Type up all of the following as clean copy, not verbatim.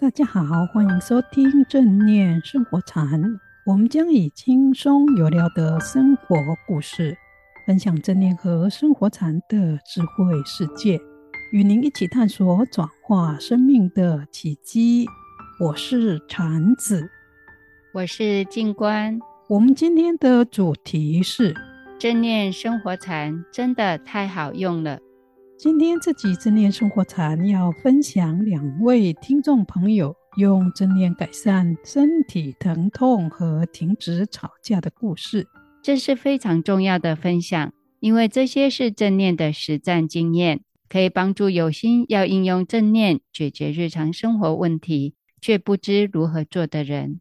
大家好，欢迎收听正念生活禅。我们将以轻松有料的生活故事，分享正念和生活禅的智慧世界，与您一起探索转化生命的奇迹。我是禅子，我是静观。我们今天的主题是正念生活禅真的太好用了。今天这集正念生活禅要分享两位听众朋友用正念改善身体疼痛和停止吵架的故事。这是非常重要的分享，因为这些是正念的实战经验，可以帮助有心要应用正念解决日常生活问题却不知如何做的人。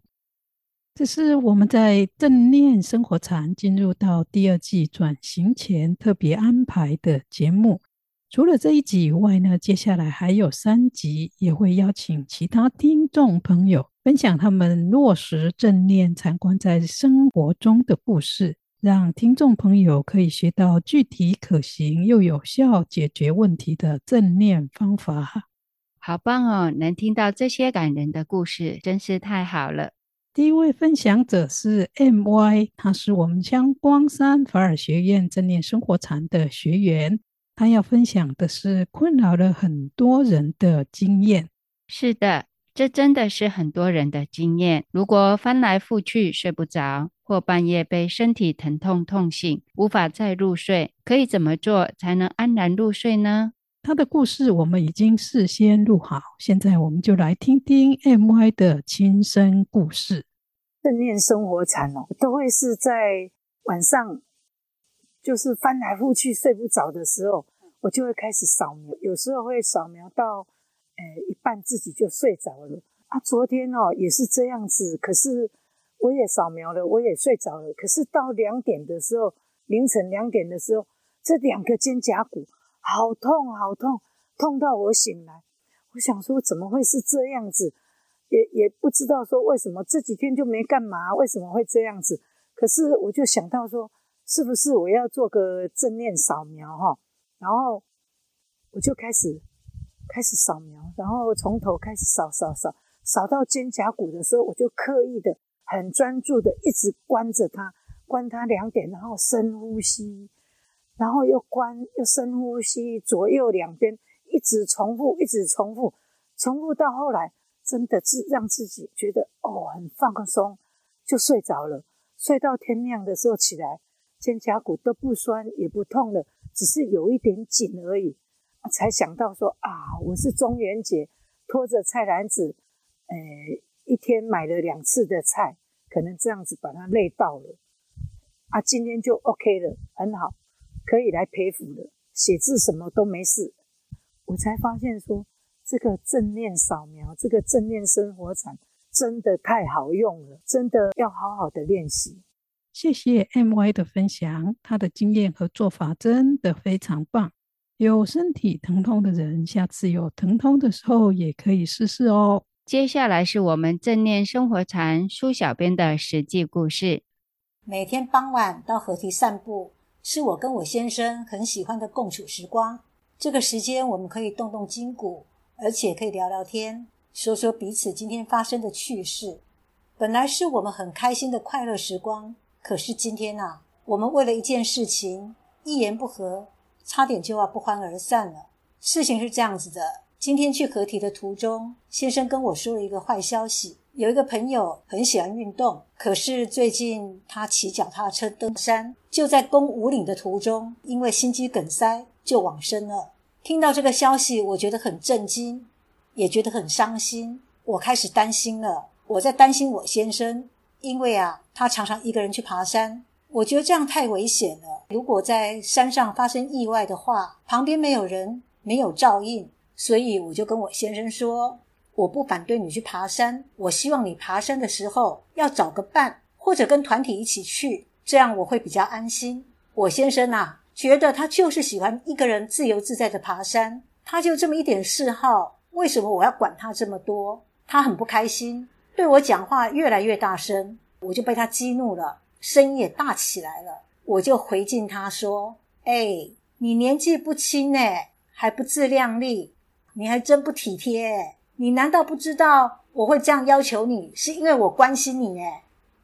这是我们在正念生活禅进入到第二季转型前特别安排的节目。除了这一集以外呢，接下来还有3集，也会邀请其他听众朋友分享他们落实正念禅观在生活中的故事，让听众朋友可以学到具体可行又有效解决问题的正念方法。好棒哦，能听到这些感人的故事真是太好了。第一位分享者是 MY， 他是我们香光山法尔学院正念生活禅的学员，他要分享的是困扰了很多人的经验。是的，这真的是很多人的经验。如果翻来覆去睡不着，或半夜被身体疼痛痛醒，无法再入睡，可以怎么做才能安然入睡呢？他的故事我们已经事先录好，现在我们就来听听 MY 的亲身故事。正念生活禅都会是在晚上，就是翻来覆去睡不着的时候，我就会开始扫描，有时候会扫描到一半自己就睡着了啊。昨天也是这样子，可是我也扫描了，我也睡着了，可是到2点的时候，凌晨2点的时候，这2个肩胛骨好痛好痛，痛到我醒来。我想说怎么会是这样子，也不知道说为什么，这几天就没干嘛，为什么会这样子。可是我就想到说是不是我要做个正念扫描，然后我就开始扫描，然后从头开始扫到肩胛骨的时候，我就刻意的很专注的一直关着它，关它2点，然后深呼吸，然后又关又深呼吸，左右两边一直重复，一直重复，重复到后来真的是让自己觉得很放松，就睡着了。睡到天亮的时候起来，肩胛骨都不酸也不痛了，只是有一点紧而已。才想到说我是中元节拖着菜篮子一天买了2次的菜，可能这样子把它累到了今天就 OK 了，很好，可以来陪服了，写字什么都没事。我才发现说这个正念扫描，这个正念生活禅真的太好用了，真的要好好的练习。谢谢 MY 的分享，他的经验和做法真的非常棒。有身体疼痛的人，下次有疼痛的时候也可以试试哦。接下来是我们正念生活禅苏小编的实际故事。每天傍晚到河堤散步，是我跟我先生很喜欢的共处时光。这个时间我们可以动动筋骨，而且可以聊聊天，说说彼此今天发生的趣事。本来是我们很开心的快乐时光，可是今天我们为了一件事情一言不合，差点就要不欢而散了。事情是这样子的，今天去河堤的途中，先生跟我说了一个坏消息。有一个朋友很喜欢运动，可是最近他骑脚踏车登山，就在攻武岭的途中，因为心肌梗塞就往生了。听到这个消息，我觉得很震惊，也觉得很伤心。我开始担心了，我在担心我先生，因为他常常一个人去爬山，我觉得这样太危险了。如果在山上发生意外的话，旁边没有人，没有照应，所以我就跟我先生说，我不反对你去爬山，我希望你爬山的时候要找个伴，或者跟团体一起去，这样我会比较安心。我先生觉得他就是喜欢一个人自由自在的爬山，他就这么一点嗜好，为什么我要管他这么多？他很不开心，对我讲话越来越大声，我就被他激怒了，声音也大起来了。我就回敬他说，你年纪不轻还不自量力，你还真不体贴你难道不知道我会这样要求你是因为我关心你耶？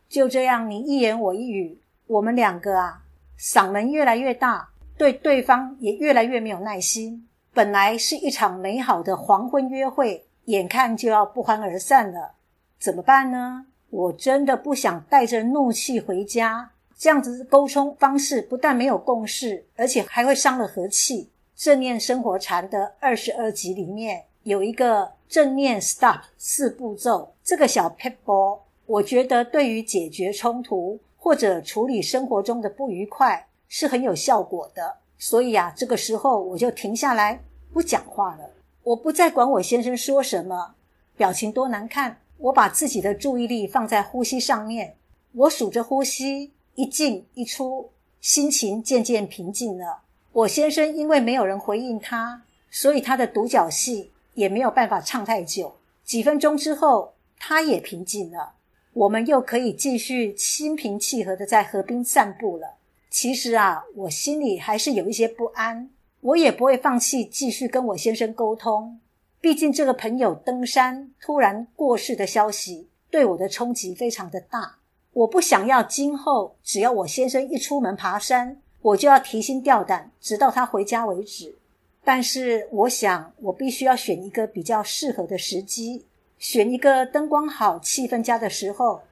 就这样你一言我一语，我们两个啊嗓门越来越大，对对方也越来越没有耐心。本来是一场美好的黄昏约会，眼看就要不欢而散了，怎么办呢？我真的不想带着怒气回家，这样子沟通方式不但没有共识，而且还会伤了和气。正念生活禅的22集里面有一个正念 stop 4步骤，这个小 pebble 我觉得对于解决冲突或者处理生活中的不愉快是很有效果的。所以啊，这个时候我就停下来不讲话了，我不再管我先生说什么，表情多难看，我把自己的注意力放在呼吸上面。我数着呼吸，一进一出，心情渐渐平静了。我先生因为没有人回应他，所以他的独角戏也没有办法唱太久。几分钟之后，他也平静了，我们又可以继续心平气和的在河滨散步了。其实啊，我心里还是有一些不安，我也不会放弃继续跟我先生沟通。毕竟这个朋友登山突然过世的消息对我的冲击非常的大，我不想要今后只要我先生一出门爬山，我就要提心吊胆直到他回家为止。但是我想我必须要选一个比较适合的时机，选一个灯光好气氛佳的时候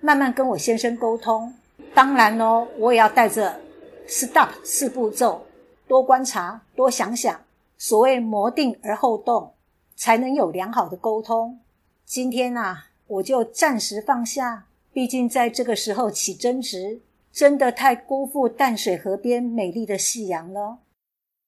慢慢跟我先生沟通。当然哦，我也要带着 stop 4步骤，多观察多想想，所谓磨定而后动，才能有良好的沟通。今天啊，我就暂时放下，毕竟在这个时候起争执，真的太辜负淡水河边美丽的夕阳了。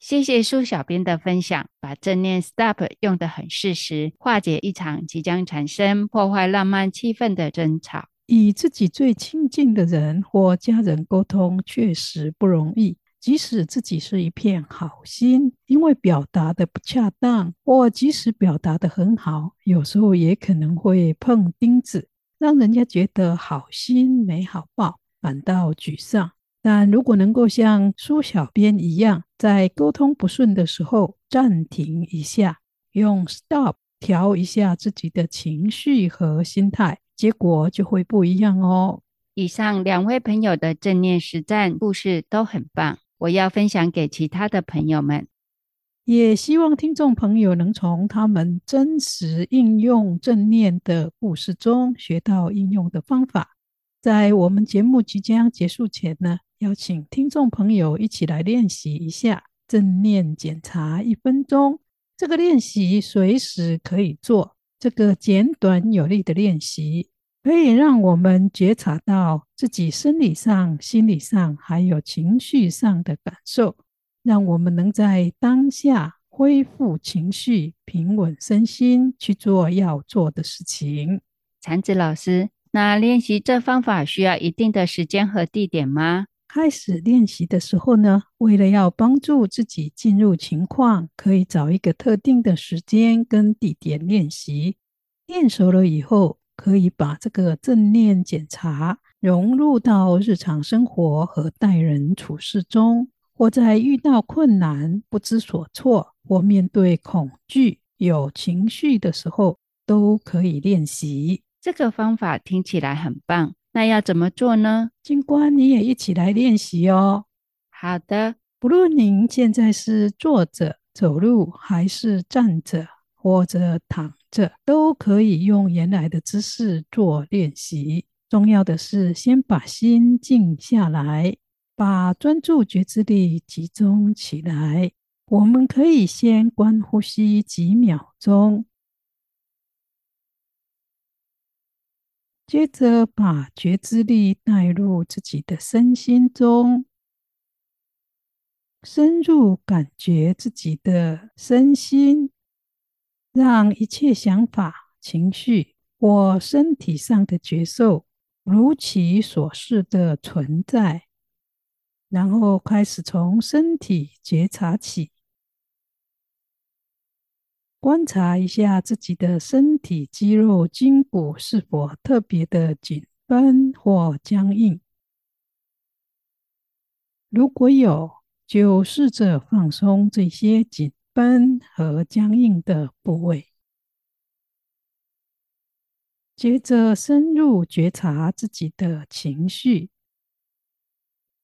谢谢苏小编的分享，把正念 stop 用得很适时，化解一场即将产生破坏浪漫气氛的争吵。以自己最亲近的人或家人沟通确实不容易，即使自己是一片好心，因为表达的不恰当，或即使表达的很好，有时候也可能会碰钉子，让人家觉得好心没好报，感到沮丧。但如果能够像苏小编一样，在沟通不顺的时候暂停一下，用 stop 调一下自己的情绪和心态，结果就会不一样哦。以上两位朋友的正念实战故事都很棒，我要分享给其他的朋友们，也希望听众朋友能从他们真实应用正念的故事中学到应用的方法。在我们节目即将结束前呢，邀请听众朋友一起来练习一下正念检查1分钟，这个练习随时可以做，这个简短有力的练习可以让我们觉察到自己生理上、心理上还有情绪上的感受，让我们能在当下恢复情绪，平稳身心，去做要做的事情。禅子老师，那练习这方法需要一定的时间和地点吗？开始练习的时候呢，为了要帮助自己进入情况，可以找一个特定的时间跟地点练习。练熟了以后，可以把这个正念检查融入到日常生活和待人处事中，或在遇到困难、不知所措，或面对恐惧、有情绪的时候，都可以练习。这个方法听起来很棒，那要怎么做呢？金官，你也一起来练习哦。好的，不论您现在是坐着、走路，还是站着，或者躺着，都可以用原来的姿势做练习。重要的是先把心静下来，把专注觉知力集中起来。我们可以先观呼吸几秒钟，接着把觉知力带入自己的身心中，深入感觉自己的身心，让一切想法、情绪或身体上的觉受如其所示的存在，然后开始从身体觉察起，观察一下自己的身体肌肉、筋骨是否特别的紧绷或僵硬。如果有，就试着放松这些紧绷和僵硬的部位，接着深入觉察自己的情绪，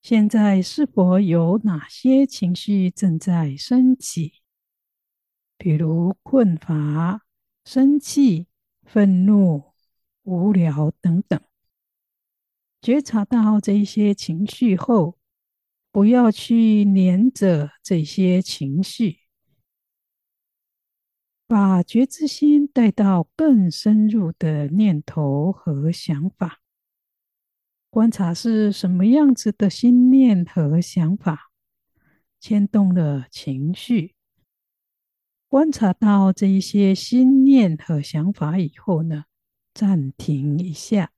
现在是否有哪些情绪正在升起？比如困乏、生气、愤怒、无聊等等。觉察到这些情绪后，不要去黏着这些情绪，把觉知心带到更深入的念头和想法，观察是什么样子的心念和想法牵动了情绪。观察到这一些心念和想法以后呢，暂停一下，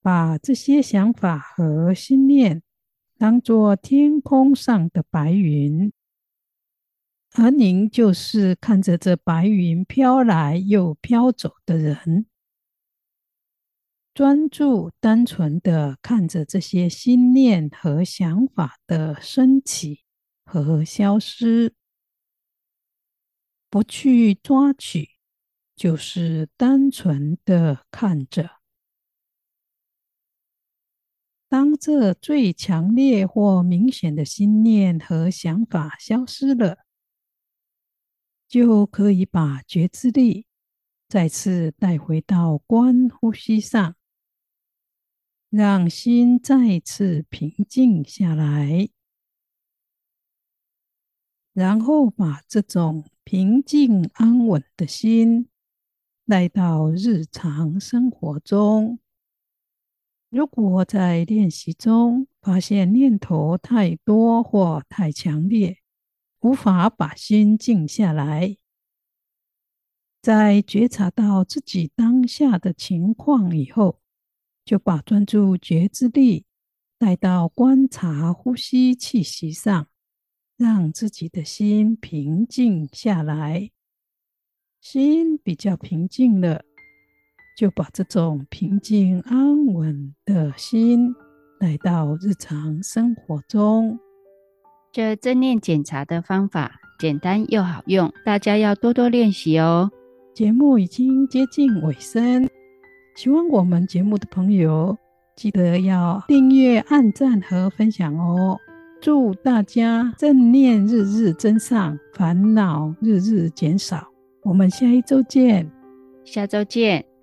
把这些想法和心念当作天空上的白云，而您就是看着这白云飘来又飘走的人。专注单纯的看着这些心念和想法的升起和消失，不去抓取，就是单纯的看着。当这最强烈或明显的心念和想法消失了，就可以把觉知力再次带回到观呼吸上，让心再次平静下来，然后把这种平静安稳的心带到日常生活中。如果在练习中发现念头太多或太强烈，无法把心静下来，在觉察到自己当下的情况以后，就把专注觉知力带到观察呼吸气息上，让自己的心平静下来。心比较平静了，就把这种平静安稳的心带到日常生活中。这正念检查的方法简单又好用，大家要多多练习哦。节目已经接近尾声，喜欢我们节目的朋友记得要订阅、按赞和分享哦。祝大家正念日日增上，烦恼日日减少。我们下一周见。下周见。